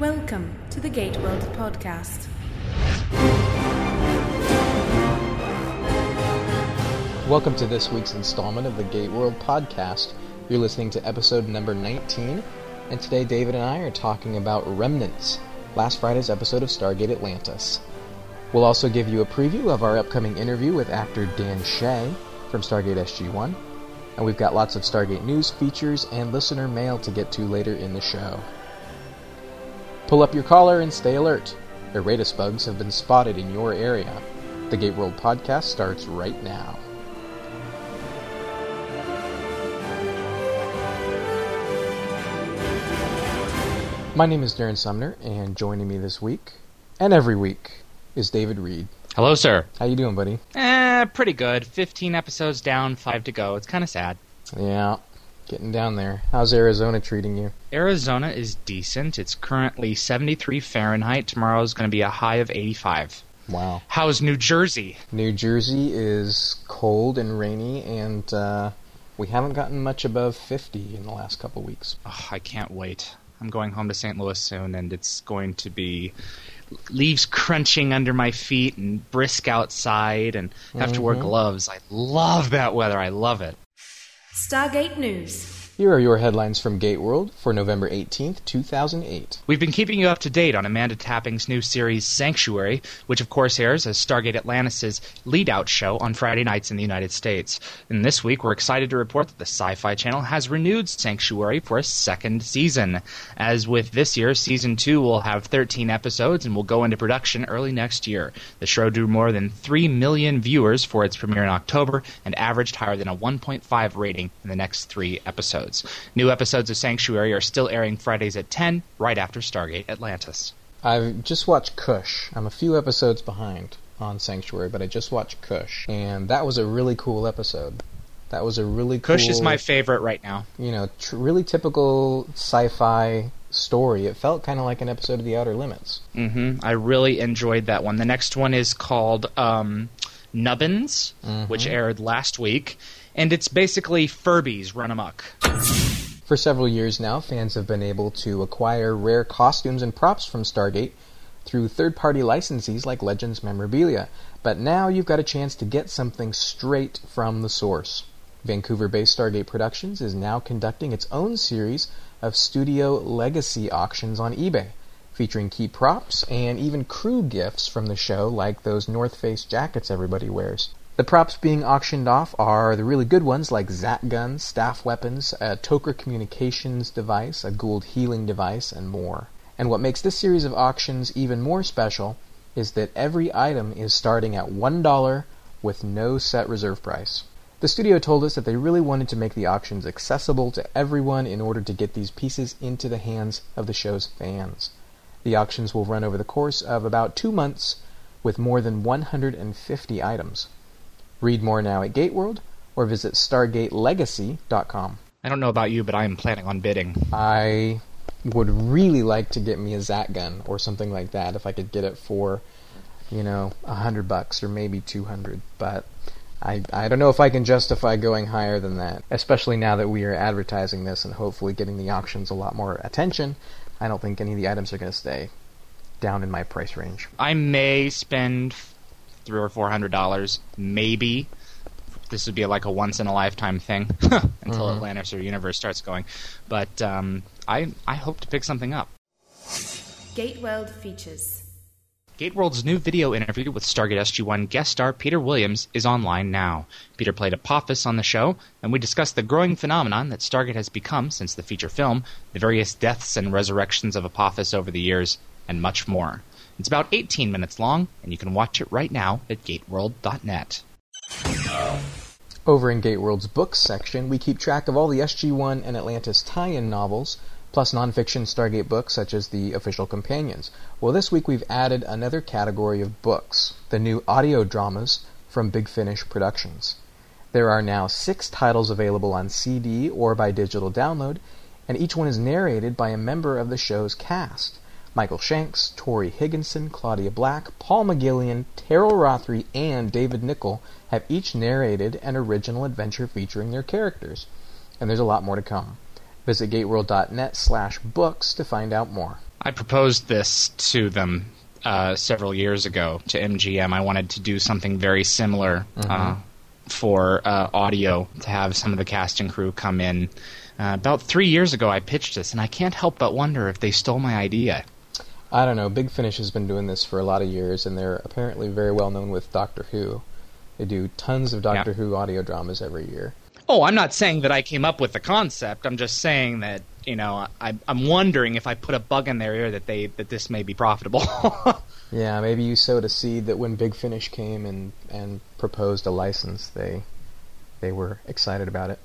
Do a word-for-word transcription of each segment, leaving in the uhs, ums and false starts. Welcome to the GateWorld podcast. Welcome to this week's installment of the GateWorld podcast. You're listening to episode number nineteen, and today David and I are talking about Remnants, last Friday's episode of Stargate Atlantis. We'll also give you a preview of our upcoming interview with actor Dan Shea from Stargate S G one, and we've got lots of Stargate news, features, and listener mail to get to later in the show. Pull up your collar and stay alert. Erratus bugs have been spotted in your area. The GateWorld podcast starts right now. My name is Darren Sumner, and joining me this week, and every week, is David Reed. Hello, sir. How you doing, buddy? Eh, pretty good. fifteen episodes down, five to go. It's kind of sad. Yeah. Getting down there. How's Arizona treating you? Arizona is decent. It's currently seventy-three Fahrenheit. Tomorrow's going to be a high of eighty-five. Wow. How's New Jersey? New Jersey is cold and rainy, and uh, we haven't gotten much above fifty in the last couple weeks. Oh, I can't wait. I'm going home to Saint Louis soon, and it's going to be leaves crunching under my feet and brisk outside and have mm-hmm. to wear gloves. I love that weather. I love it. Stargate News. Here are your headlines from GateWorld for November eighteenth, two thousand eight. We've been keeping you up to date on Amanda Tapping's new series, Sanctuary, which of course airs as Stargate Atlantis' lead-out show on Friday nights in the United States. And this week, we're excited to report that the Sci-Fi Channel has renewed Sanctuary for a second season. As with this year, Season two will have thirteen episodes and will go into production early next year. The show drew more than three million viewers for its premiere in October and averaged higher than a one point five rating in the next three episodes. New episodes of Sanctuary are still airing Fridays at ten, right after Stargate Atlantis. I've just watched Kush. I'm a few episodes behind on Sanctuary, but I just watched Kush, and that was a really cool episode. That was a really cool... Kush is my favorite right now. You know, tr- really typical sci-fi story. It felt kind of like an episode of The Outer Limits. Mm-hmm. I really enjoyed that one. The next one is called um, Nubbins, mm-hmm. which aired last week. And it's basically Furbies run amok. For several years now, fans have been able to acquire rare costumes and props from Stargate through third-party licensees like Legends Memorabilia. But now you've got a chance to get something straight from the source. Vancouver-based Stargate Productions is now conducting its own series of studio legacy auctions on eBay, featuring key props and even crew gifts from the show like those North Face jackets everybody wears. The props being auctioned off are the really good ones like Zat guns, staff weapons, a Toker communications device, a Gould healing device, and more. And what makes this series of auctions even more special is that every item is starting at one dollar with no set reserve price. The studio told us that they really wanted to make the auctions accessible to everyone in order to get these pieces into the hands of the show's fans. The auctions will run over the course of about two months with more than one hundred fifty items. Read more now at GateWorld or visit stargate legacy dot com. I don't know about you, but I am planning on bidding. I would really like to get me a Zat gun or something like that if I could get it for, you know, a hundred bucks or maybe two hundred. But I I don't know if I can justify going higher than that, especially now that we are advertising this and hopefully getting the auctions a lot more attention. I don't think any of the items are going to stay down in my price range. I may spend three or four hundred dollars, maybe. This would be like a once-in-a-lifetime thing until mm-hmm. Atlantis or Universe starts going. But um, I I hope to pick something up. GateWorld features. GateWorld's new video interview with Stargate S G one guest star Peter Williams is online now. Peter played Apophis on the show, and we discussed the growing phenomenon that Stargate has become since the feature film, the various deaths and resurrections of Apophis over the years, and much more. It's about eighteen minutes long, and you can watch it right now at gateworld dot net. Over in GateWorld's books section, we keep track of all the S G one and Atlantis tie-in novels, plus nonfiction Stargate books such as the Official Companions. Well, this week we've added another category of books, the new audio dramas from Big Finish Productions. There are now six titles available on C D or by digital download, and each one is narrated by a member of the show's cast. Michael Shanks, Tori Higginson, Claudia Black, Paul McGillian, Terrell Rothery, and David Nichol have each narrated an original adventure featuring their characters. And there's a lot more to come. Visit gateworld dot net slash books to find out more. I proposed this to them uh, several years ago to M G M. I wanted to do something very similar mm-hmm. uh, for uh, audio, to have some of the cast and crew come in. Uh, about three years ago, I pitched this, and I can't help but wonder if they stole my idea. I don't know. Big Finish has been doing this for a lot of years, and they're apparently very well known with Doctor Who. They do tons of Doctor yeah. Who audio dramas every year. Oh, I'm not saying that I came up with the concept. I'm just saying that, you know, I, I'm wondering if I put a bug in their ear that they that this may be profitable. Yeah, maybe you sowed a seed that when Big Finish came and, and proposed a license, they they were excited about it.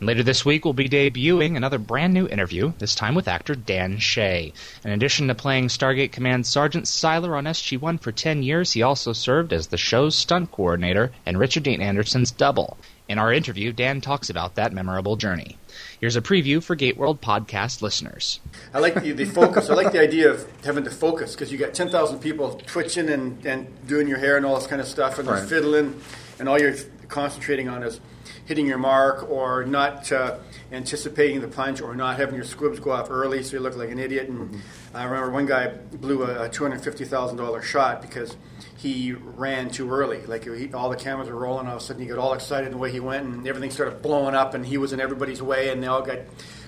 Later this week, we'll be debuting another brand new interview, this time with actor Dan Shay. In addition to playing Stargate Command Sergeant Siler on S G one for ten years, he also served as the show's stunt coordinator and Richard Dean Anderson's double. In our interview, Dan talks about that memorable journey. Here's a preview for GateWorld podcast listeners. I like the, the focus. I like the idea of having to focus, because you got ten thousand people twitching and, and doing your hair and all this kind of stuff, and right. they're fiddling, and all you're concentrating on is hitting your mark, or not uh, anticipating the punch, or not having your squibs go off early so you look like an idiot. And mm-hmm. I remember one guy blew a two hundred fifty thousand dollars shot because he ran too early. Like he, all the cameras were rolling, all of a sudden he got all excited the way he went, and everything started blowing up, and he was in everybody's way, and they all got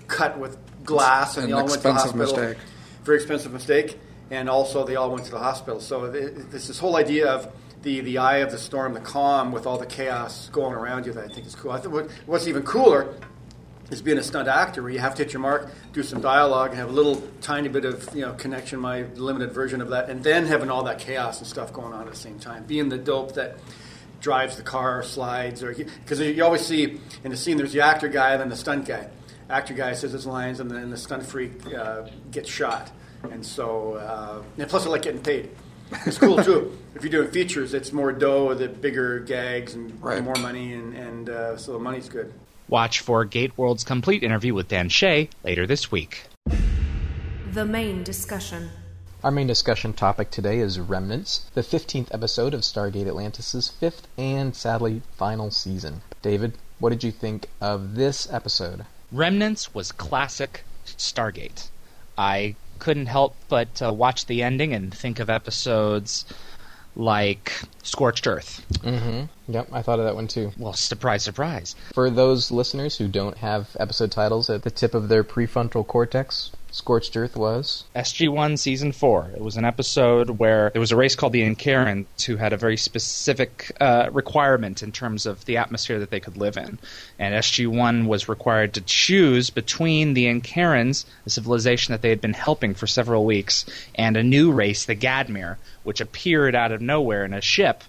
cut with glass, and an they all went to the hospital. Mistake. Very expensive mistake. And also they all went to the hospital. So there's this whole idea of The, the eye of the storm, the calm with all the chaos going around you, that I think is cool. I think what, what's even cooler is being a stunt actor, where you have to hit your mark, do some dialogue, and have a little tiny bit of, you know, connection, my limited version of that, and then having all that chaos and stuff going on at the same time. Being the dope that drives the car, slides, or because you always see in the scene there's the actor guy and then the stunt guy. Actor guy says his lines, and then the stunt freak uh, gets shot. And so, uh, and plus I like getting paid. It's cool, too. If you're doing features, it's more dough, the bigger gags, and right. more money, and, and uh, so the money's good. Watch for GateWorld's complete interview with Dan Shay later this week. The main discussion. Our main discussion topic today is Remnants, the fifteenth episode of Stargate Atlantis' fifth and, sadly, final season. David, what did you think of this episode? Remnants was classic Stargate. I... couldn't help but uh, watch the ending and think of episodes like Scorched Earth. Mm-hmm. Yep, I thought of that one too. Well, surprise, surprise. For those listeners who don't have episode titles at the tip of their prefrontal cortex, Scorched Earth was? S G one Season four. It was an episode where there was a race called the Incarans who had a very specific uh, requirement in terms of the atmosphere that they could live in. And S G one was required to choose between the Incarans, the civilization that they had been helping for several weeks, and a new race, the Gadmir, which appeared out of nowhere in a ship.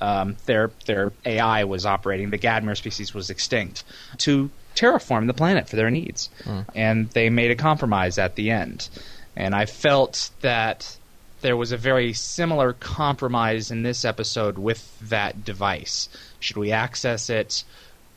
Um, their, their A I was operating. The Gadmir species was extinct. To terraform the planet for their needs. Mm. And they made a compromise at the end. And I felt that there was a very similar compromise in this episode with that device. Should we access it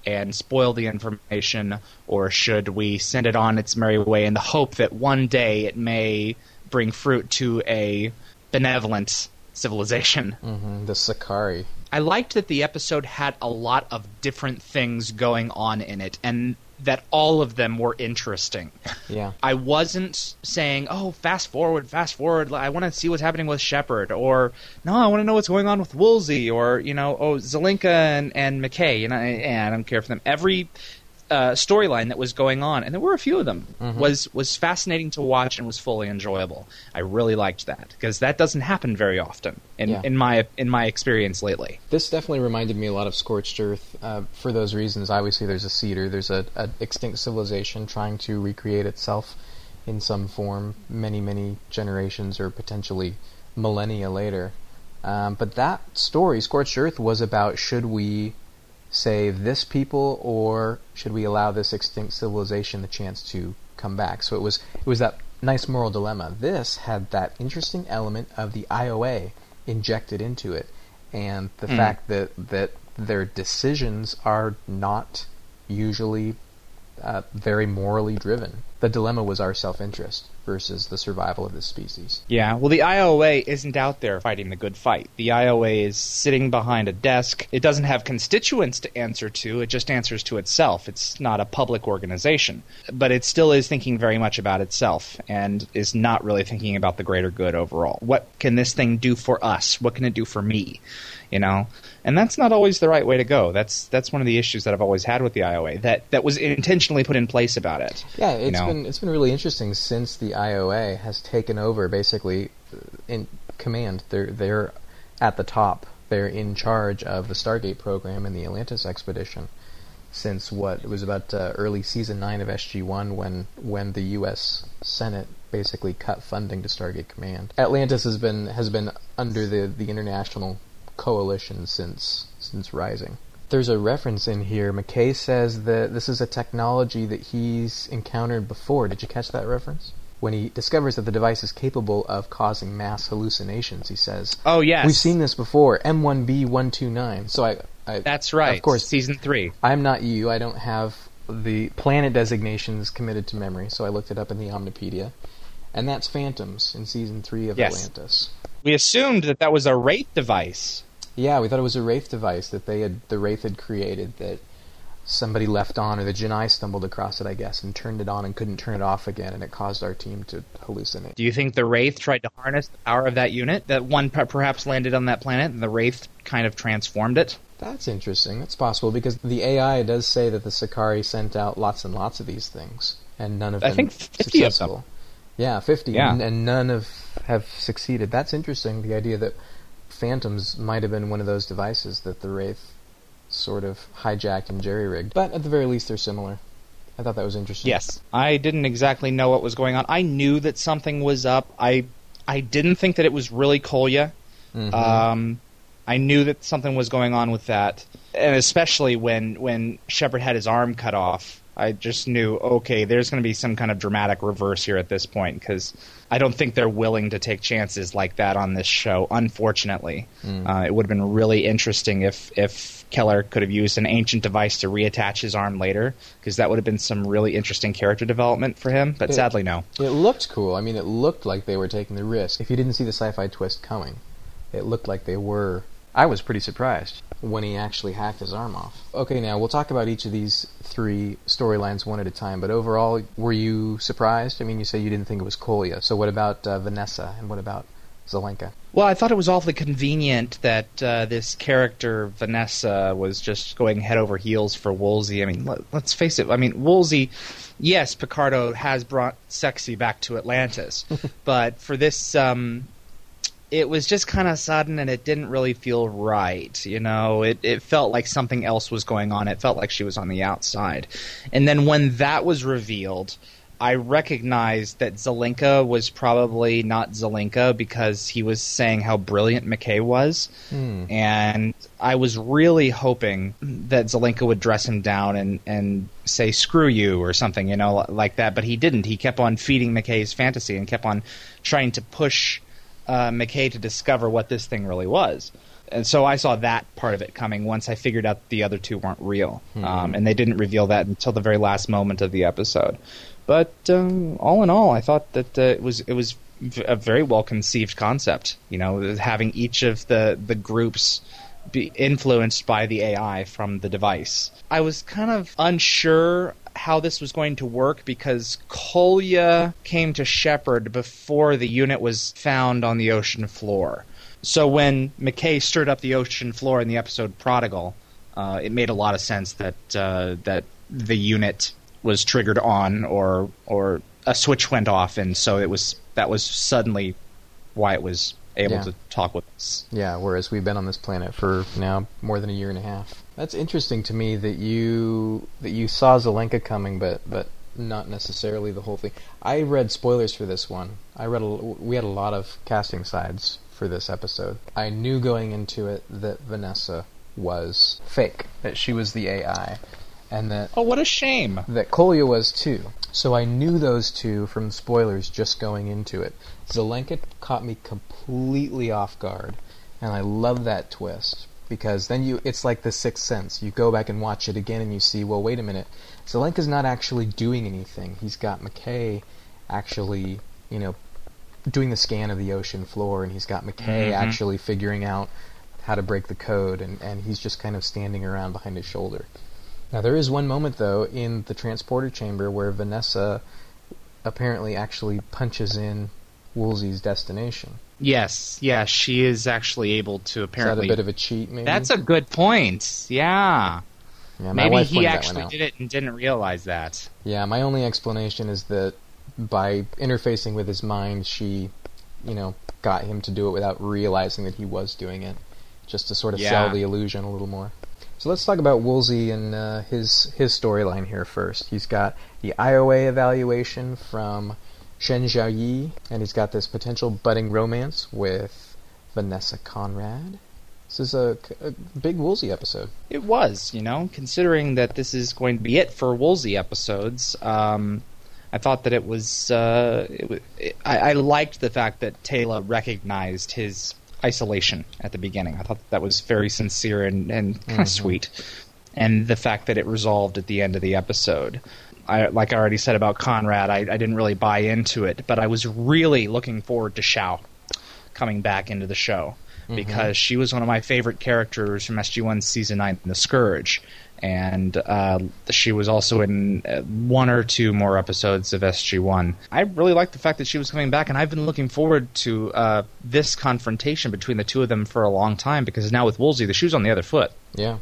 and spoil the information, or should we send it on its merry way in the hope that one day it may bring fruit to a benevolent civilization? Mm-hmm. The Sakkari. I liked that the episode had a lot of different things going on in it, and that all of them were interesting. Yeah. I wasn't saying, oh, fast forward, fast forward, I want to see what's happening with Sheppard, or, no, I want to know what's going on with Woolsey, or, you know, oh, Zelenka and, and McKay, and I, and I don't care for them. Every uh, storyline that was going on, and there were a few of them, mm-hmm. was, was fascinating to watch and was fully enjoyable. I really liked that, because that doesn't happen very often. In, yeah. in my in my experience lately. This definitely reminded me a lot of Scorched Earth uh, for those reasons. Obviously, there's a cedar. There's a, a extinct civilization trying to recreate itself in some form many, many generations or potentially millennia later. Um, but that story, Scorched Earth, was about should we save this people or should we allow this extinct civilization the chance to come back? So it was it was that nice moral dilemma. This had that interesting element of the I O A injected into it, and the mm. fact that that their decisions are not usually uh, very morally driven. the dilemma was our self-interest versus the survival of this species. Yeah, well, the I O A isn't out there fighting the good fight. The I O A is sitting behind a desk. It doesn't have constituents to answer to. It just answers to itself. It's not a public organization. But it still is thinking very much about itself and is not really thinking about the greater good overall. What can this thing do for us? What can it do for me? You know? And that's not always the right way to go. That's that's one of the issues that I've always had with the I O A, that, that was intentionally put in place about it. Yeah, it's you know? been it's been really interesting since the I O A has taken over, basically, in command. They're, they're at the top. They're in charge of the Stargate program and the Atlantis expedition since what? It was about uh, early Season nine of S G one when when the U S Senate basically cut funding to Stargate Command. Atlantis has been has been under the, the international coalition since since Rising. There's a reference in here. McKay says that this is a technology that he's encountered before. Did you catch that reference? When he discovers that the device is capable of causing mass hallucinations, he says, "Oh yes, we've seen this before. M one B one two nine." So I, I that's right. Of course, season three. I'm not you. I don't have the planet designations committed to memory, so I looked it up in the Omnipedia, and that's Phantoms in season three of yes. Atlantis. We assumed that that was a Wraith device. Yeah, we thought it was a Wraith device that they had, the Wraith had created that somebody left on, or the Genii stumbled across it, I guess, and turned it on and couldn't turn it off again, and it caused our team to hallucinate. Do you think the Wraith tried to harness the power of that unit? That one perhaps landed on that planet, and the Wraith kind of transformed it? That's interesting. That's possible, because the A I does say that the Sakkari sent out lots and lots of these things, and none of them I think fifty successful. Of them. Yeah, fifty, yeah. And, and none of have succeeded. That's interesting, the idea that Phantoms might have been one of those devices that the Wraith sort of hijacked and jerry-rigged. But at the very least, they're similar. I thought that was interesting. Yes. I didn't exactly know what was going on. I knew that something was up. I I didn't think that it was really Kolya. Mm-hmm. Um, I knew that something was going on with that. And especially when, when Sheppard had his arm cut off, I just knew, okay, there's going to be some kind of dramatic reverse here at this point, because I don't think they're willing to take chances like that on this show, unfortunately. Mm. Uh, it would have been really interesting if, if Keller could have used an ancient device to reattach his arm later, because that would have been some really interesting character development for him, but it, sadly, no. It looked cool. I mean, it looked like they were taking the risk. If you didn't see the sci-fi twist coming, it looked like they were. I was pretty surprised when he actually hacked his arm off. Okay, now, we'll talk about each of these three storylines one at a time, but overall, were you surprised? I mean, you say you didn't think it was Kolya, so what about uh, Vanessa, and what about Zelenka? Well, I thought it was awfully convenient that uh, this character, Vanessa, was just going head over heels for Woolsey. I mean, let, let's face it, I mean, Woolsey, yes, Picardo has brought sexy back to Atlantis, but for this... Um, It was just kind of sudden, and it didn't really feel right, you know. It it felt like something else was going on. It felt like she was on the outside. And then when that was revealed, I recognized that Zelenka was probably not Zelenka because he was saying how brilliant McKay was. Mm. And I was really hoping that Zelenka would dress him down and, and say, screw you or something, you know, like that. But he didn't. He kept on feeding McKay's fantasy and kept on trying to push Uh, McKay to discover what this thing really was. And so I saw that part of it coming once I figured out the other two weren't real. Mm-hmm. Um, and they didn't reveal that until the very last moment of the episode. But um, all in all, I thought that uh, it was it was a very well-conceived concept, you know, having each of the, the groups be influenced by the A I from the device. I was kind of unsure how this was going to work because Kolya came to Sheppard before the unit was found on the ocean floor. So when McKay stirred up the ocean floor in the episode Prodigal, uh, it made a lot of sense that uh, that the unit was triggered on or or a switch went off, and so it was that was suddenly why it was able yeah. to talk with us. Yeah, whereas we've been on this planet for now more than a year and a half. That's interesting to me that you that you saw Zelenka coming, but, but not necessarily the whole thing. I read spoilers for this one. I read a, we had a lot of casting sides for this episode. I knew going into it that Vanessa was fake, that she was the A I, and that oh, what a shame that Kolya was too. So I knew those two from spoilers just going into it. Zelenka caught me completely off guard, and I love that twist. because then you it's like the Sixth Sense. You go back and watch it again and you see, well, wait a minute, Zelenka's not actually doing anything. He's got McKay actually, you know, doing the scan of the ocean floor, and he's got McKay mm-hmm. actually figuring out how to break the code, and, and he's just kind of standing around behind his shoulder. Now, there is one moment, though, in the transporter chamber where Vanessa apparently actually punches in Woolsey's destination. Yes, yeah, she is actually able to apparently... Is that a bit of a cheat, maybe? That's a good point, yeah. yeah maybe he actually did it and didn't realize that. Yeah, my only explanation is that by interfacing with his mind, she, you know, got him to do it without realizing that he was doing it, just to sort of yeah. sell the illusion a little more. So let's talk about Woolsey and uh, his his storyline here first. He's got the I O A evaluation from Shen Zhaoyi, and he's got this potential budding romance with Vanessa Conrad. This is a, a big Woolsey episode. It was, you know, considering that this is going to be it for Woolsey episodes. Um, I thought that it was. Uh, it, it, I, I liked the fact that Taylor recognized his isolation at the beginning. I thought that, that was very sincere and, and kind mm-hmm. of sweet, and the fact that it resolved at the end of the episode. I, like I already said about Conrad, I, I didn't really buy into it, but I was really looking forward to Xiao coming back into the show mm-hmm. because she was one of my favorite characters from S G one season nine, The Scourge. And uh, she was also in one or two more episodes of S G one. I really liked the fact that she was coming back, and I've been looking forward to uh, this confrontation between the two of them for a long time, because now with Woolsey, the shoe's on the other foot. Yeah.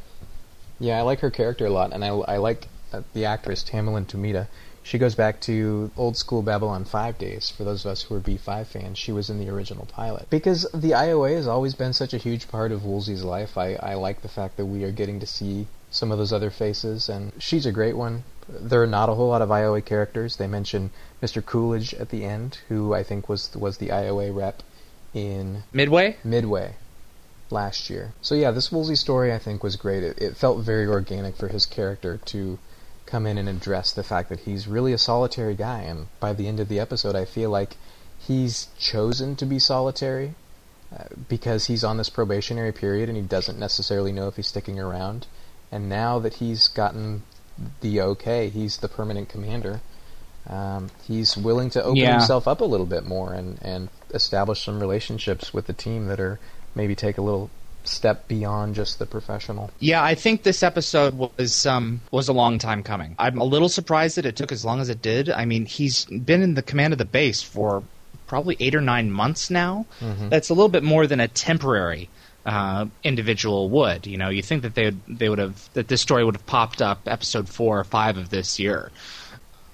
Yeah, I like her character a lot, and I, I like uh, the actress, Tamerlan Tomita. She goes back to old-school Babylon five days, for those of us who are B five fans. She was in the original pilot. Because the I O A has always been such a huge part of Woolsey's life, I, I like the fact that we are getting to see some of those other faces, and she's a great one. There are not a whole lot of I O A characters. They mention Mister Coolidge at the end, who I think was was the I O A rep in Midway Midway last year. So yeah, this Woolsey story I think was great. It, it felt very organic for his character to come in and address the fact that he's really a solitary guy, and by the end of the episode I feel like he's chosen to be solitary uh, because he's on this probationary period and he doesn't necessarily know if he's sticking around. And now that he's gotten the okay, he's the permanent commander, um, he's willing to open yeah. himself up a little bit more and, and establish some relationships with the team that are maybe take a little step beyond just the professional. Yeah, I think this episode was um, was a long time coming. I'm a little surprised that it took as long as it did. I mean, he's been in the command of the base for probably eight or nine months now. Mm-hmm. That's a little bit more than a temporary Uh, individual would. You know, you think that they would, they would have that this story would have popped up episode four or five of this year.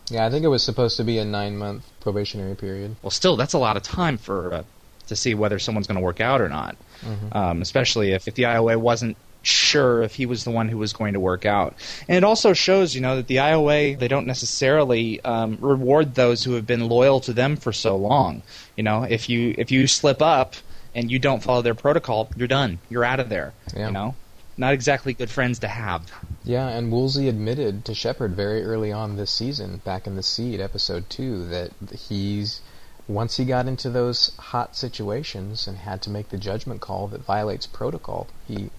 Yeah, I think it was supposed to be a nine month probationary period. Well, still, that's a lot of time for uh, to see whether someone's going to work out or not. Mm-hmm. Um, especially if, if the I O A wasn't sure if he was the one who was going to work out. And it also shows, you know, that the I O A, they don't necessarily um, reward those who have been loyal to them for so long. You know, if you if you slip up and you don't follow their protocol, you're done. You're out of there. Yeah. You know, not exactly good friends to have. Yeah, and Woolsey admitted to Sheppard very early on this season, back in the Seed, episode two, that he's once he got into those hot situations and had to make the judgment call that violates protocol, he,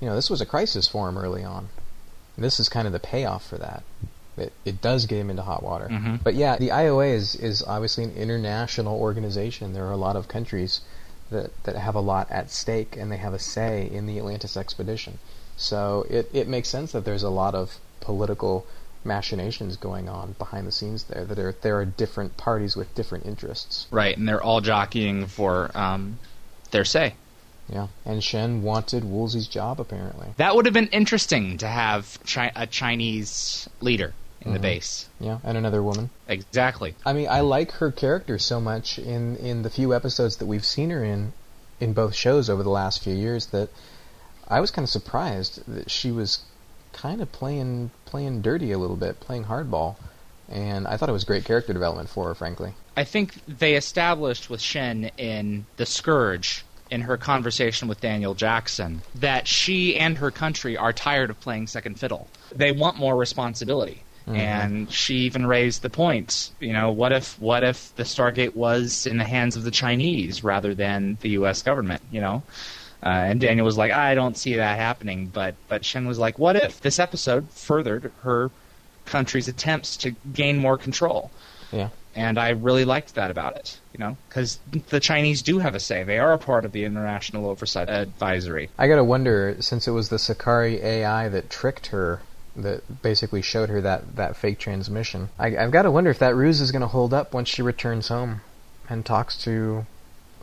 you know, this was a crisis for him early on. And this is kind of the payoff for that. It, it does get him into hot water. Mm-hmm. But yeah, the I O A is is obviously an international organization. There are a lot of countries That, that have a lot at stake, and they have a say in the Atlantis expedition. So it, it makes sense that there's a lot of political machinations going on behind the scenes there, that are, there are different parties with different interests. Right, and they're all jockeying for um, their say. Yeah, and Shen wanted Woolsey's job, apparently. That would have been interesting to have chi- a Chinese leader in mm-hmm. the base. Yeah, and another woman. Exactly. I mean, I like her character so much in, in the few episodes that we've seen her in, in both shows over the last few years, that I was kind of surprised that she was kind of playing playing dirty a little bit, playing hardball, and I thought it was great character development for her, frankly. I think they established with Shen in The Scourge, in her conversation with Daniel Jackson, that she and her country are tired of playing second fiddle. They want more responsibility. Mm-hmm. And she even raised the point, you know, what if what if the Stargate was in the hands of the Chinese rather than the U S government, you know? Uh, and Daniel was like, I don't see that happening. But, but Shen was like, what if this episode furthered her country's attempts to gain more control? Yeah. And I really liked that about it, you know, because the Chinese do have a say. They are a part of the International Oversight Advisory. I got to wonder, since it was the Sakkari A I that tricked her, that basically showed her that, that fake transmission, I, I've got to wonder if that ruse is going to hold up once she returns home and talks to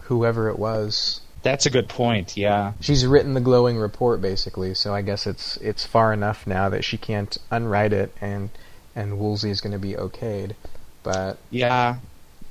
whoever it was. That's a good point, yeah. She's written the glowing report, basically, so I guess it's it's far enough now that she can't unwrite it, and, and Woolsey's going to be okayed. But yeah,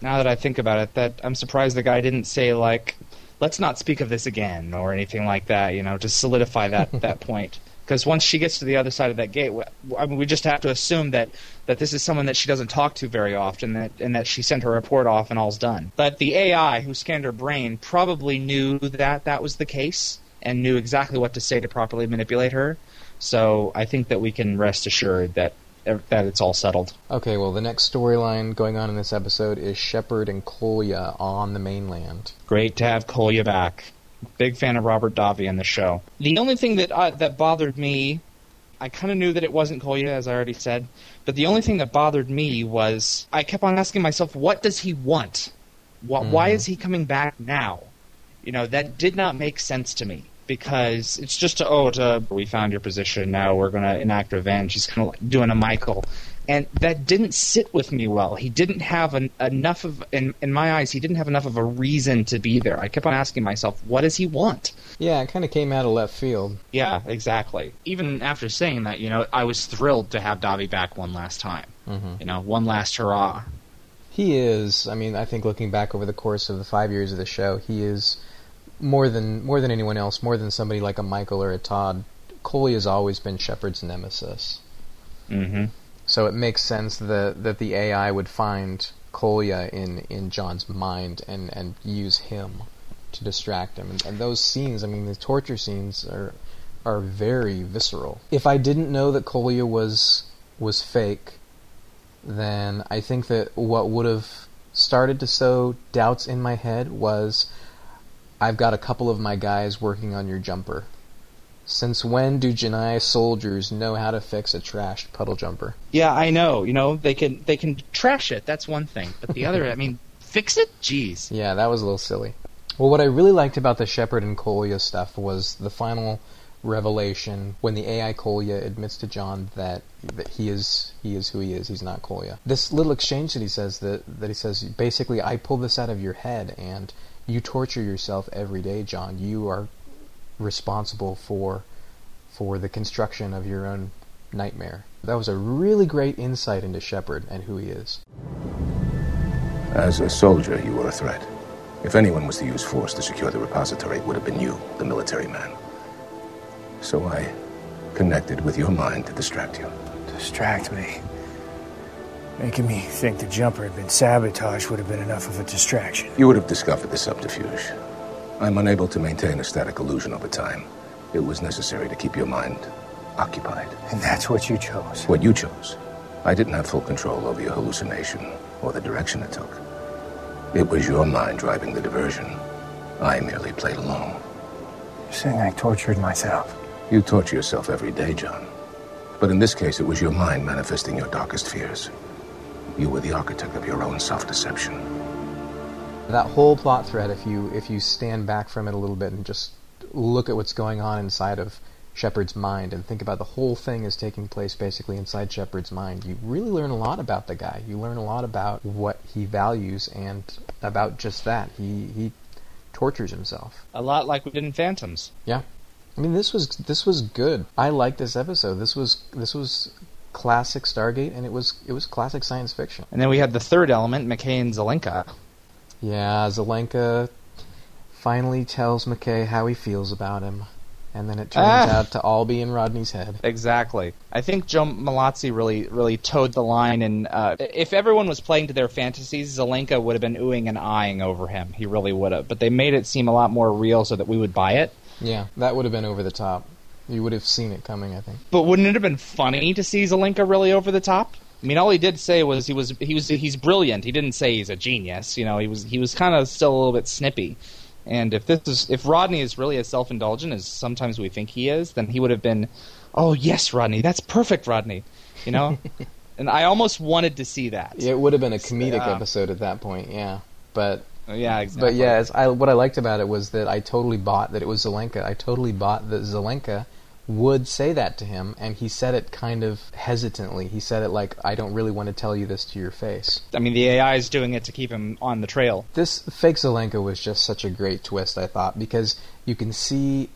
now that I think about it, that I'm surprised the guy didn't say, like, let's not speak of this again or anything like that, you know, to solidify that, that point. Because once she gets to the other side of that gate, I mean, we just have to assume that, that this is someone that she doesn't talk to very often, that, and that she sent her report off and all's done. But the A I who scanned her brain probably knew that that was the case and knew exactly what to say to properly manipulate her. So I think that we can rest assured that, that it's all settled. Okay, well, the next storyline going on in this episode is Sheppard and Kolya on the mainland. Great to have Kolya back. Big fan of Robert Davi in the show. The only thing that uh, that bothered me, I kind of knew that it wasn't Kolya, as I already said, but the only thing that bothered me was I kept on asking myself, what does he want? What, mm-hmm. Why is he coming back now? You know, that did not make sense to me, because it's just, to, oh, to, we found your position, now we're going to enact revenge. He's kind of like doing a Michael. And that didn't sit with me well. He didn't have an, enough of, in, in my eyes, he didn't have enough of a reason to be there. I kept on asking myself, what does he want? Yeah, it kind of came out of left field. Yeah, exactly. Even after saying that, you know, I was thrilled to have Davi back one last time. Mm-hmm. You know, one last hurrah. He is, I mean, I think looking back over the course of the five years of the show, he is more than more than anyone else, more than somebody like a Michael or a Todd. Kolya has always been Sheppard's nemesis. Mm-hmm. So it makes sense that that the A I would find Kolya in, in John's mind and, and use him to distract him. And, and those scenes, I mean, the torture scenes are are very visceral. If I didn't know that Kolya was was fake, then I think that what would have started to sow doubts in my head was, I've got a couple of my guys working on your jumper. Since when do Genii soldiers know how to fix a trashed puddle jumper? Yeah, I know. You know, they can they can trash it. That's one thing. But the other, I mean, fix it? Jeez. Yeah, that was a little silly. Well, what I really liked about the Sheppard and Kolya stuff was the final revelation when the A I Kolya admits to John that, that he is he is who he is. He's not Kolya. This little exchange that he says, that, that he says, basically, I pull this out of your head, and you torture yourself every day, John. You are responsible for for the construction of your own nightmare. That was a really great insight into Sheppard and who he is. As a soldier, you were a threat. If anyone was to use force to secure the repository, it would have been you, the military man. So I connected with your mind to distract you. Distract me? Making me think the jumper had been sabotaged would have been enough of a distraction. You would have discovered the subterfuge. I'm unable to maintain a static illusion over time. It was necessary to keep your mind occupied. And that's what you chose? What you chose. I didn't have full control over your hallucination or the direction it took. It was your mind driving the diversion. I merely played along. You're saying I tortured myself? You torture yourself every day, John. But in this case, it was your mind manifesting your darkest fears. You were the architect of your own self-deception. That whole plot thread, if you if you stand back from it a little bit and just look at what's going on inside of Sheppard's mind and think about the whole thing is taking place basically inside Sheppard's mind, you really learn a lot about the guy. You learn a lot about what he values and about just that. He he tortures himself. A lot like we did in Phantoms. Yeah. I mean, this was this was good. I liked this episode. This was this was classic Stargate, and it was it was classic science fiction. And then we had the third element, McKay and Zelenka. Yeah, Zelenka finally tells McKay how he feels about him, and then it turns ah. out to all be in Rodney's head. Exactly. I think Joe Malazzi really, really towed the line, and uh, if everyone was playing to their fantasies, Zelenka would have been oohing and eyeing over him. He really would have. But they made it seem a lot more real so that we would buy it. Yeah, that would have been over the top. You would have seen it coming, I think. But wouldn't it have been funny to see Zelenka really over the top? I mean, all he did say was he was he was he's brilliant. He didn't say he's a genius. You know, he was he was kind of still a little bit snippy. And if this is, if Rodney is really as self-indulgent as sometimes we think he is, then he would have been, oh yes, Rodney, that's perfect, Rodney, you know. And I almost wanted to see that. It would have been a comedic uh, episode at that point, yeah. But yeah, exactly. But yeah, it's, I, what I liked about it was that I totally bought that it was Zelenka. I totally bought that Zelenka would say that to him, and he said it kind of hesitantly. He said it like, I don't really want to tell you this to your face. I mean, the A I is doing it to keep him on the trail. This fake Zelenka was just such a great twist, I thought, because you can see,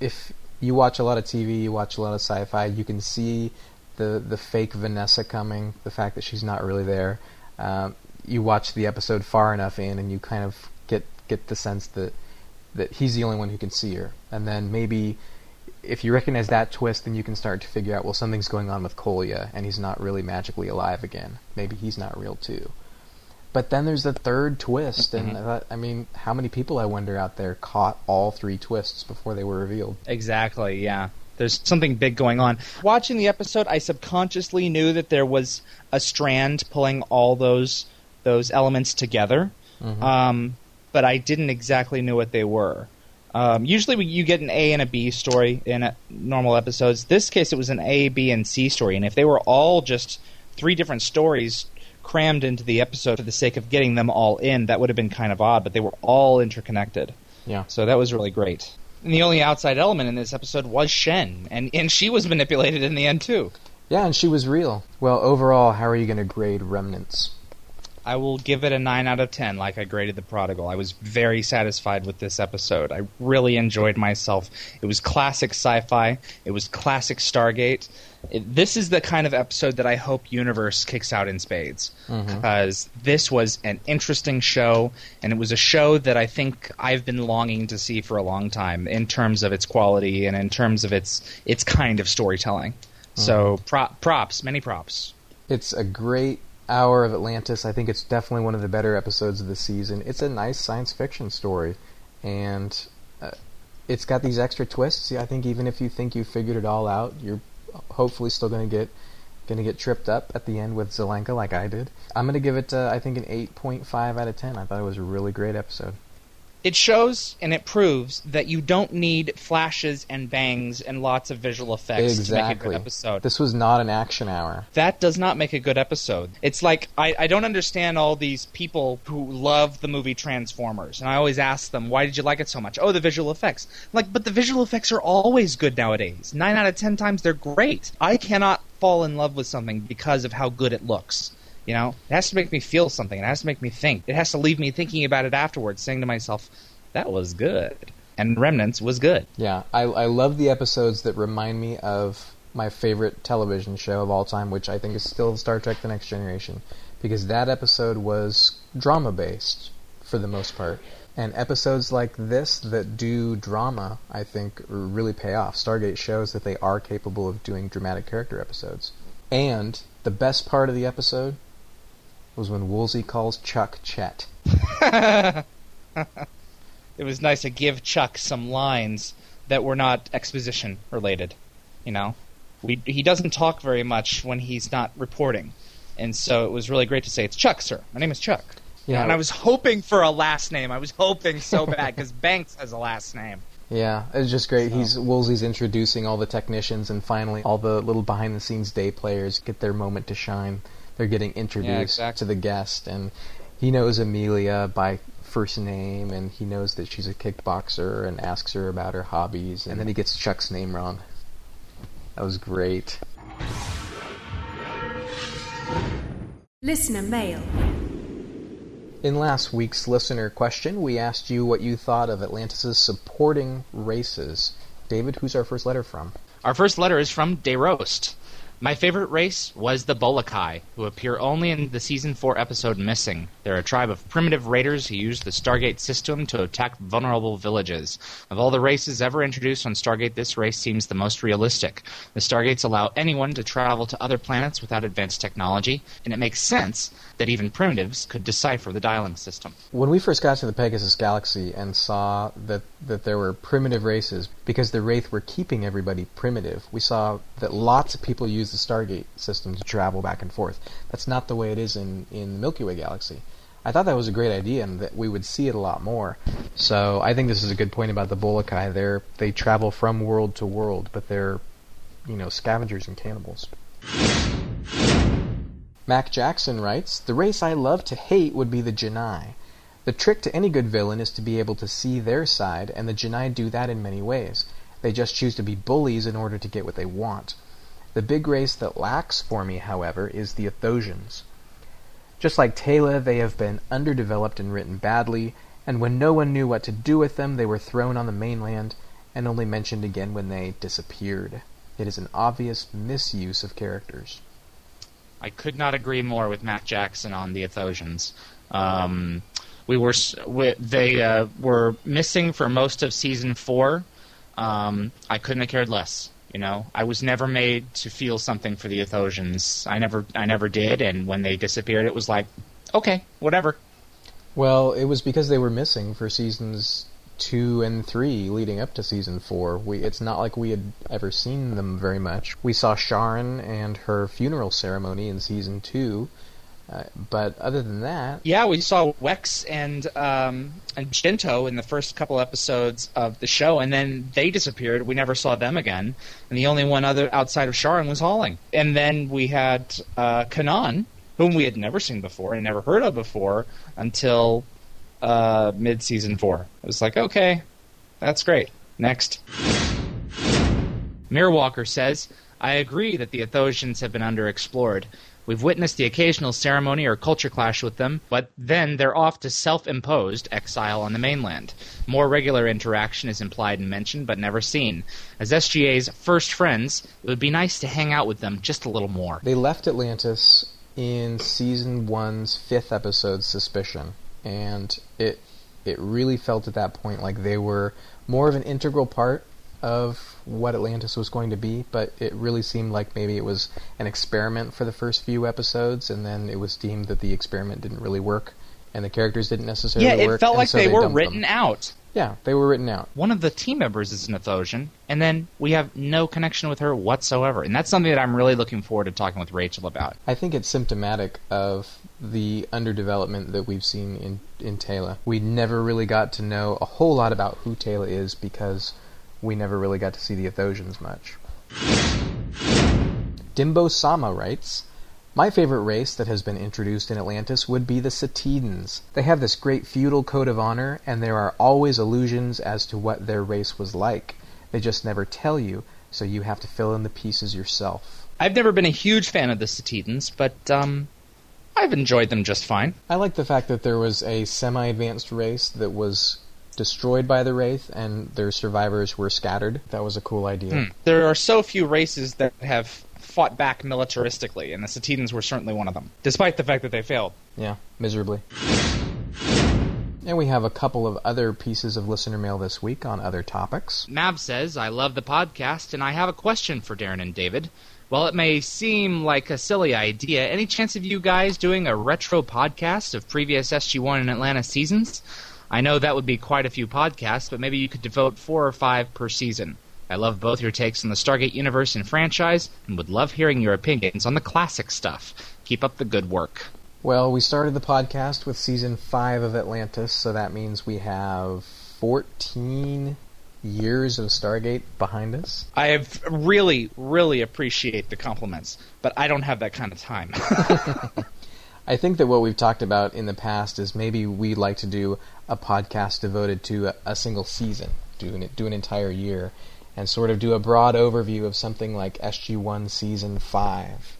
if you watch a lot of T V, you watch a lot of sci-fi, you can see the the fake Vanessa coming, the fact that she's not really there. Um, you watch the episode far enough in, and you kind of get get the sense that that he's the only one who can see her. And then maybe if you recognize that twist, then you can start to figure out, well, something's going on with Kolya, and he's not really magically alive again. Maybe he's not real too. But then there's the third twist, and mm-hmm. I, thought, I mean, how many people, I wonder, out there caught all three twists before they were revealed? Exactly, yeah. There's something big going on. Watching the episode, I subconsciously knew that there was a strand pulling all those those elements together, mm-hmm. um, but I didn't exactly know what they were. Um, usually we, you get an A and a B story in a, normal episodes. This case, it was an A, B, and C story, and if they were all just three different stories crammed into the episode for the sake of getting them all in, that would have been kind of odd, but they were all interconnected. Yeah. So that was really great. And the only outside element in this episode was Shen, and, and she was manipulated in the end, too. Yeah, and she was real. Well, overall, how are you going to grade Remnants? I will give it a nine out of ten, like I graded The Prodigal. I was very satisfied with this episode. I really enjoyed myself. It was classic sci-fi. It was classic Stargate. It, this is the kind of episode that I hope Universe kicks out in spades, because mm-hmm. this was an interesting show, and it was a show that I think I've been longing to see for a long time in terms of its quality and in terms of its its kind of storytelling. Mm-hmm. So pro- props, many props. It's a great hour of Atlantis. I think it's definitely one of the better episodes of the season. It's a nice science fiction story, and uh, it's got these extra twists. I think even if you think you figured it all out, you're hopefully still going to get going to get tripped up at the end with Zelenka, like I did. I'm going to give it, uh, I think, an eight point five out of ten. I thought it was a really great episode. It shows and it proves that you don't need flashes and bangs and lots of visual effects exactly. to make a good episode. This was not an action hour. That does not make a good episode. It's like, I, I don't understand all these people who love the movie Transformers. And I always ask them, why did you like it so much? Oh, the visual effects. Like, but the visual effects are always good nowadays. Nine out of ten times, they're great. I cannot fall in love with something because of how good it looks. You know, it has to make me feel something. It has to make me think. It has to leave me thinking about it afterwards, saying to myself, that was good. And Remnants was good. Yeah, I, I love the episodes that remind me of my favorite television show of all time, which I think is still Star Trek The Next Generation, because that episode was drama-based for the most part. And episodes like this that do drama, I think, really pay off. Stargate shows that they are capable of doing dramatic character episodes. And the best part of the episode was when Woolsey calls Chuck Chet. It was nice to give Chuck some lines that were not exposition related, you know. We, he doesn't talk very much when he's not reporting, and so it was really great to say, it's Chuck, sir. My name is Chuck. Yeah. And I was hoping for a last name. I was hoping so bad, because Banks has a last name. Yeah, it's just great. So. He's Woolsey's introducing all the technicians, and finally all the little behind-the-scenes day players get their moment to shine. They're getting introduced yeah, exactly. to the guest, and he knows Amelia by first name, and he knows that she's a kickboxer and asks her about her hobbies, and then he gets Chuck's name wrong. That was great. Listener mail. In last week's listener question, we asked you what you thought of Atlantis' supporting races. David, who's our first letter from? Our first letter is from DeRoast. My favorite race was the Bolokai, who appear only in the Season four episode Missing. They're a tribe of primitive raiders who use the Stargate system to attack vulnerable villages. Of all the races ever introduced on Stargate, this race seems the most realistic. The Stargates allow anyone to travel to other planets without advanced technology, and it makes sense that even primitives could decipher the dialing system. When we first got to the Pegasus Galaxy and saw that, that there were primitive races, because the Wraith were keeping everybody primitive, we saw that lots of people used the Stargate system to travel back and forth. That's not the way it is in, in the Milky Way galaxy. I thought that was a great idea and that we would see it a lot more. So I think this is a good point about the Bolokai. They're, they travel from world to world, but they're, you know, scavengers and cannibals. Mac Jackson writes, "The race I love to hate would be the Genii. The trick to any good villain is to be able to see their side, and the Genii do that in many ways. They just choose to be bullies in order to get what they want. The big race that lacks for me, however, is the Athosians. Just like Tayla, they have been underdeveloped and written badly, and when no one knew what to do with them, they were thrown on the mainland and only mentioned again when they disappeared. It is an obvious misuse of characters." I could not agree more with Matt Jackson on the Athosians. Um, we were we, they uh, were missing for most of season four. Um, I couldn't have cared less. You know, I was never made to feel something for the Athosians. I never, I never did. And when they disappeared, it was like, okay, whatever. Well, it was because they were missing for seasons two and three leading up to season four. We, it's not like we had ever seen them very much. We saw Charin and her funeral ceremony in season two, uh, but other than that... Yeah, we saw Wex and, um, and Jinto in the first couple episodes of the show, and then they disappeared. We never saw them again, and the only one other outside of Charin was Halling. And then we had uh, Kanan, whom we had never seen before and never heard of before until... Uh, mid-season four. It was like, okay, that's great. Next. Mirrorwalker says, "I agree that the Athosians have been underexplored. We've witnessed the occasional ceremony or culture clash with them, but then they're off to self-imposed exile on the mainland. More regular interaction is implied and mentioned, but never seen. As S G A's first friends, it would be nice to hang out with them just a little more." They left Atlantis in season one's fifth episode, Suspicion. And it it really felt at that point like they were more of an integral part of what Atlantis was going to be, but it really seemed like maybe it was an experiment for the first few episodes, and then it was deemed that the experiment didn't really work, and the characters didn't necessarily work. Yeah, it work, felt like so they, they were written them. out. Yeah, they were written out. One of the team members is an Athosian, and then we have no connection with her whatsoever, and that's something that I'm really looking forward to talking with Rachel about. I think it's symptomatic of the underdevelopment that we've seen in, in Tayla. We never really got to know a whole lot about who Tayla is because we never really got to see the Athosians much. Dimbo Sama writes, "My favorite race that has been introduced in Atlantis would be the Satedans. They have this great feudal code of honor, and there are always allusions as to what their race was like. They just never tell you, so you have to fill in the pieces yourself." I've never been a huge fan of the Satedans, but um, I've enjoyed them just fine. I like the fact that there was a semi-advanced race that was destroyed by the Wraith, and their survivors were scattered. That was a cool idea. Mm. There are so few races that have... fought back militaristically, and the Satedans were certainly one of them, despite the fact that they failed. Yeah, miserably. And we have a couple of other pieces of listener mail this week on other topics. Mab says, "I love the podcast, and I have a question for Darren and David. While it may seem like a silly idea, any chance of you guys doing a retro podcast of previous S G one and Atlanta seasons? I know that would be quite a few podcasts, but maybe you could devote four or five per season. I love both your takes on the Stargate universe and franchise, and would love hearing your opinions on the classic stuff. Keep up the good work." Well, we started the podcast with season five of Atlantis, so that means we have fourteen years of Stargate behind us. I have really, really appreciate the compliments, but I don't have that kind of time. I think that what we've talked about in the past is maybe we'd like to do a podcast devoted to a, a single season, do an, do an entire year, and sort of do a broad overview of something like S G one Season five,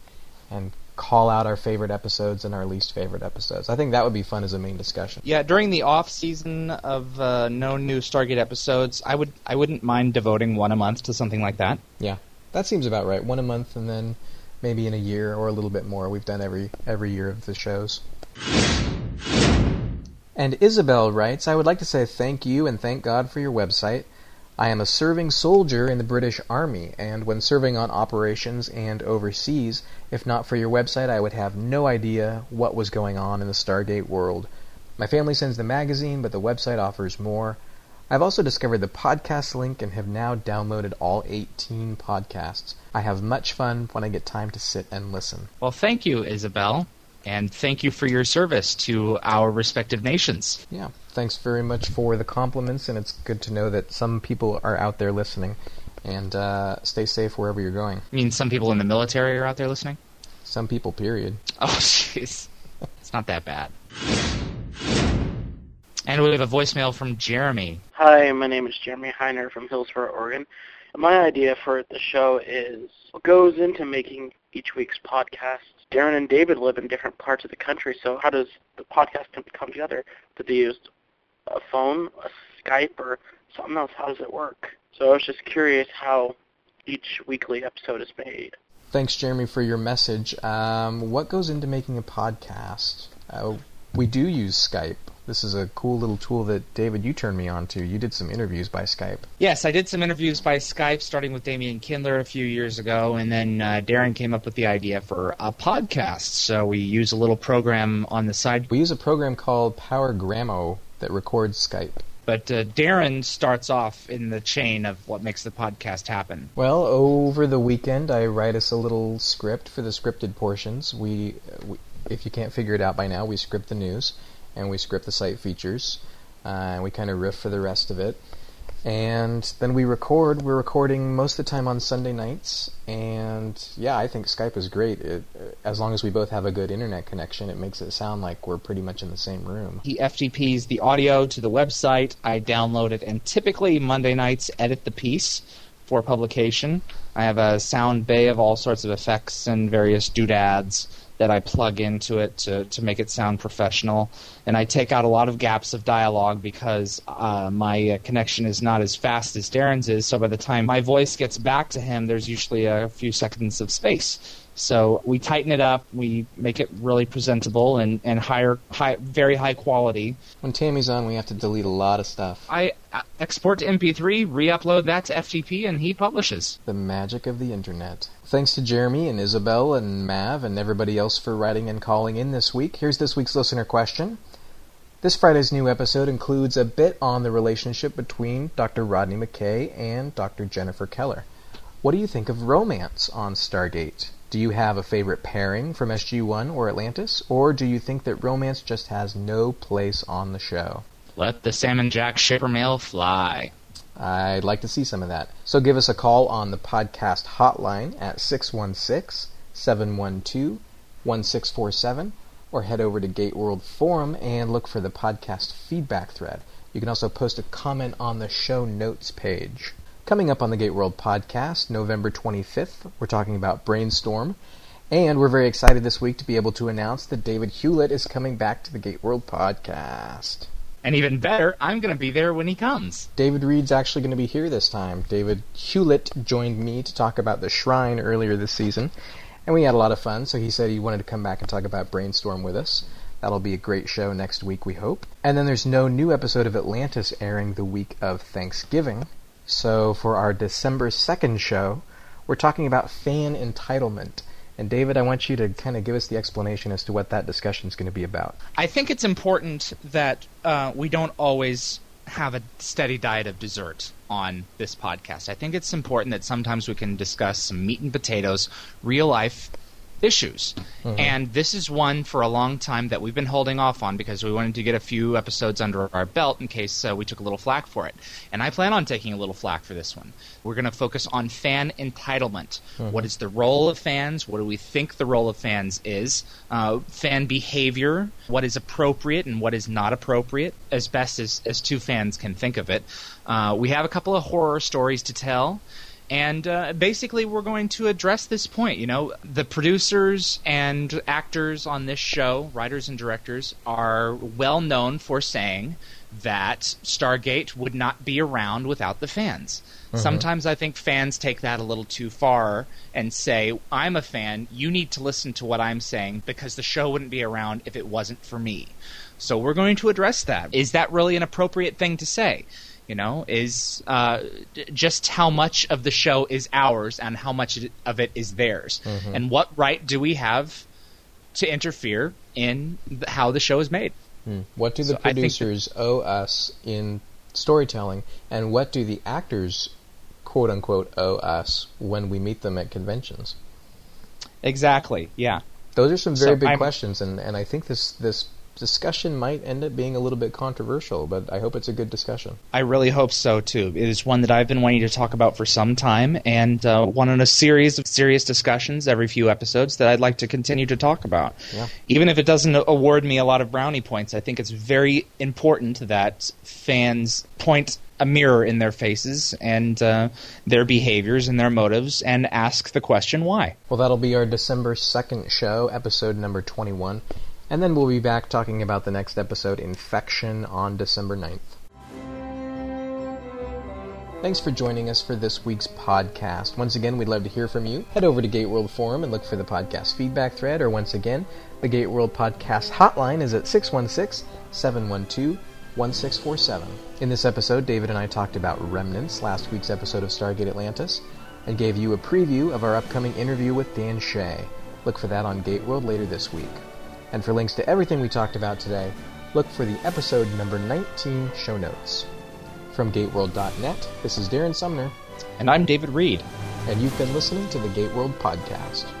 and call out our favorite episodes and our least favorite episodes. I think that would be fun as a main discussion. Yeah, during the off-season of uh, no new Stargate episodes, I, would, I wouldn't mind devoting one a month to something like that. Yeah, that seems about right. One a month, and then maybe in a year or a little bit more. We've done every every year of the shows. And Isabel writes, "I would like to say thank you and thank God for your website. I am a serving soldier in the British Army, and when serving on operations and overseas, if not for your website, I would have no idea what was going on in the Stargate world. My family sends the magazine, but the website offers more. I've also discovered the podcast link and have now downloaded all eighteen podcasts. I have much fun when I get time to sit and listen." Well, thank you, Isabel. And thank you for your service to our respective nations. Yeah, thanks very much for the compliments, and it's good to know that some people are out there listening. And uh, stay safe wherever you're going. You mean some people in the military are out there listening? Some people, period. Oh, jeez. It's not that bad. And we have a voicemail from Jeremy. Hi, my name is Jeremy Heiner from Hillsboro, Oregon. And my idea for the show is what goes into making each week's podcast. Darren and David live in different parts of the country, so how does the podcast come together? Did they use a phone, a Skype, or something else? How does it work? So I was just curious how each weekly episode is made. Thanks, Jeremy, for your message. Um, what goes into making a podcast? Uh, we do use Skype. This is a cool little tool that, David, you turned me on to. You did some interviews by Skype. Yes, I did some interviews by Skype, starting with Damian Kindler a few years ago, and then uh, Darren came up with the idea for a podcast. So we use a little program on the side. We use a program called PowerGrammo that records Skype. But uh, Darren starts off in the chain of what makes the podcast happen. Well, over the weekend, I write us a little script for the scripted portions. We, we if you can't figure it out by now, we script the news. And we script the site features, uh, and we kind of riff for the rest of it. And then we record. We're recording most of the time on Sunday nights, and yeah, I think Skype is great. It, as long as we both have a good internet connection, it makes it sound like we're pretty much in the same room. He F T Ps the audio to the website, I download it, and typically Monday nights edit the piece for publication. I have a sound bay of all sorts of effects and various doodads that I plug into it to, to make it sound professional. And I take out a lot of gaps of dialogue because uh, my uh, connection is not as fast as Darren's is, so by the time my voice gets back to him, there's usually a few seconds of space. So we tighten it up, we make it really presentable and, and higher, high, very high quality. When Tammy's on, we have to delete a lot of stuff. I export to M P three, re-upload that to F T P, and he publishes. The magic of the internet. Thanks to Jeremy and Isabel and Mav and everybody else for writing and calling in this week. Here's this week's listener question. This Friday's new episode includes a bit on the relationship between Doctor Rodney McKay and Doctor Jennifer Keller. What do you think of romance on Stargate? Do you have a favorite pairing from S G one or Atlantis? Or do you think that romance just has no place on the show? Let the Salmon Jack shipper mail fly. I'd like to see some of that. So give us a call on the podcast hotline at six one six, seven one two, one six four seven or head over to GateWorld Forum and look for the podcast feedback thread. You can also post a comment on the show notes page. Coming up on the GateWorld podcast, November twenty-fifth, we're talking about Brainstorm, and we're very excited this week to be able to announce that David Hewlett is coming back to the GateWorld podcast. And even better, I'm going to be there when he comes. David Reed's actually going to be here this time. David Hewlett joined me to talk about the Shrine earlier this season, and we had a lot of fun, so he said he wanted to come back and talk about Brainstorm with us. That'll be a great show next week, we hope. And then there's no new episode of Atlantis airing the week of Thanksgiving. So for our December second show, we're talking about fan entitlement. And David, I want you to kind of give us the explanation as to what that discussion is going to be about. I think it's important that uh, we don't always have a steady diet of dessert on this podcast. I think it's important that sometimes we can discuss some meat and potatoes, real life issues. Mm-hmm. And this is one for a long time that we've been holding off on because we wanted to get a few episodes under our belt in case uh, we took a little flack for it. And I plan on taking a little flack for this one. We're going to focus on fan entitlement. Mm-hmm. What is the role of fans? What do we think the role of fans is? Uh, fan behavior, what is appropriate and what is not appropriate, as best as, as two fans can think of it. Uh, we have a couple of horror stories to tell. And uh, basically, we're going to address this point. You know, the producers and actors on this show, writers and directors, are well known for saying that Stargate would not be around without the fans. Mm-hmm. Sometimes I think fans take that a little too far and say, I'm a fan, you need to listen to what I'm saying because the show wouldn't be around if it wasn't for me. So we're going to address that. Is that really an appropriate thing to say? You know, is uh, just how much of the show is ours and how much of it is theirs. Mm-hmm. And what right do we have to interfere in the, how the show is made? Mm. What do the so producers that, owe us in storytelling, and what do the actors, quote-unquote, owe us when we meet them at conventions? Exactly, yeah. Those are some very so big I'm, questions, and, and I think this, this discussion might end up being a little bit controversial, but I hope it's a good discussion. I really hope so, too. It is one that I've been wanting to talk about for some time, and uh, one in a series of serious discussions every few episodes that I'd like to continue to talk about. Yeah. Even if it doesn't award me a lot of brownie points, I think it's very important that fans point a mirror in their faces and uh, their behaviors and their motives and ask the question why. Well, that'll be our December second show, episode number twenty-one. And then we'll be back talking about the next episode, Infection, on December ninth. Thanks for joining us for this week's podcast. Once again, we'd love to hear from you. Head over to GateWorld Forum and look for the podcast feedback thread, or once again, the GateWorld Podcast hotline is at six one six, seven one two, one six four seven. In this episode, David and I talked about Remnants, last week's episode of Stargate Atlantis, and gave you a preview of our upcoming interview with Dan Shea. Look for that on GateWorld later this week. And for links to everything we talked about today, look for the episode number nineteen show notes. From GateWorld dot net, this is Darren Sumner. And I'm David Reed. And you've been listening to the GateWorld Podcast.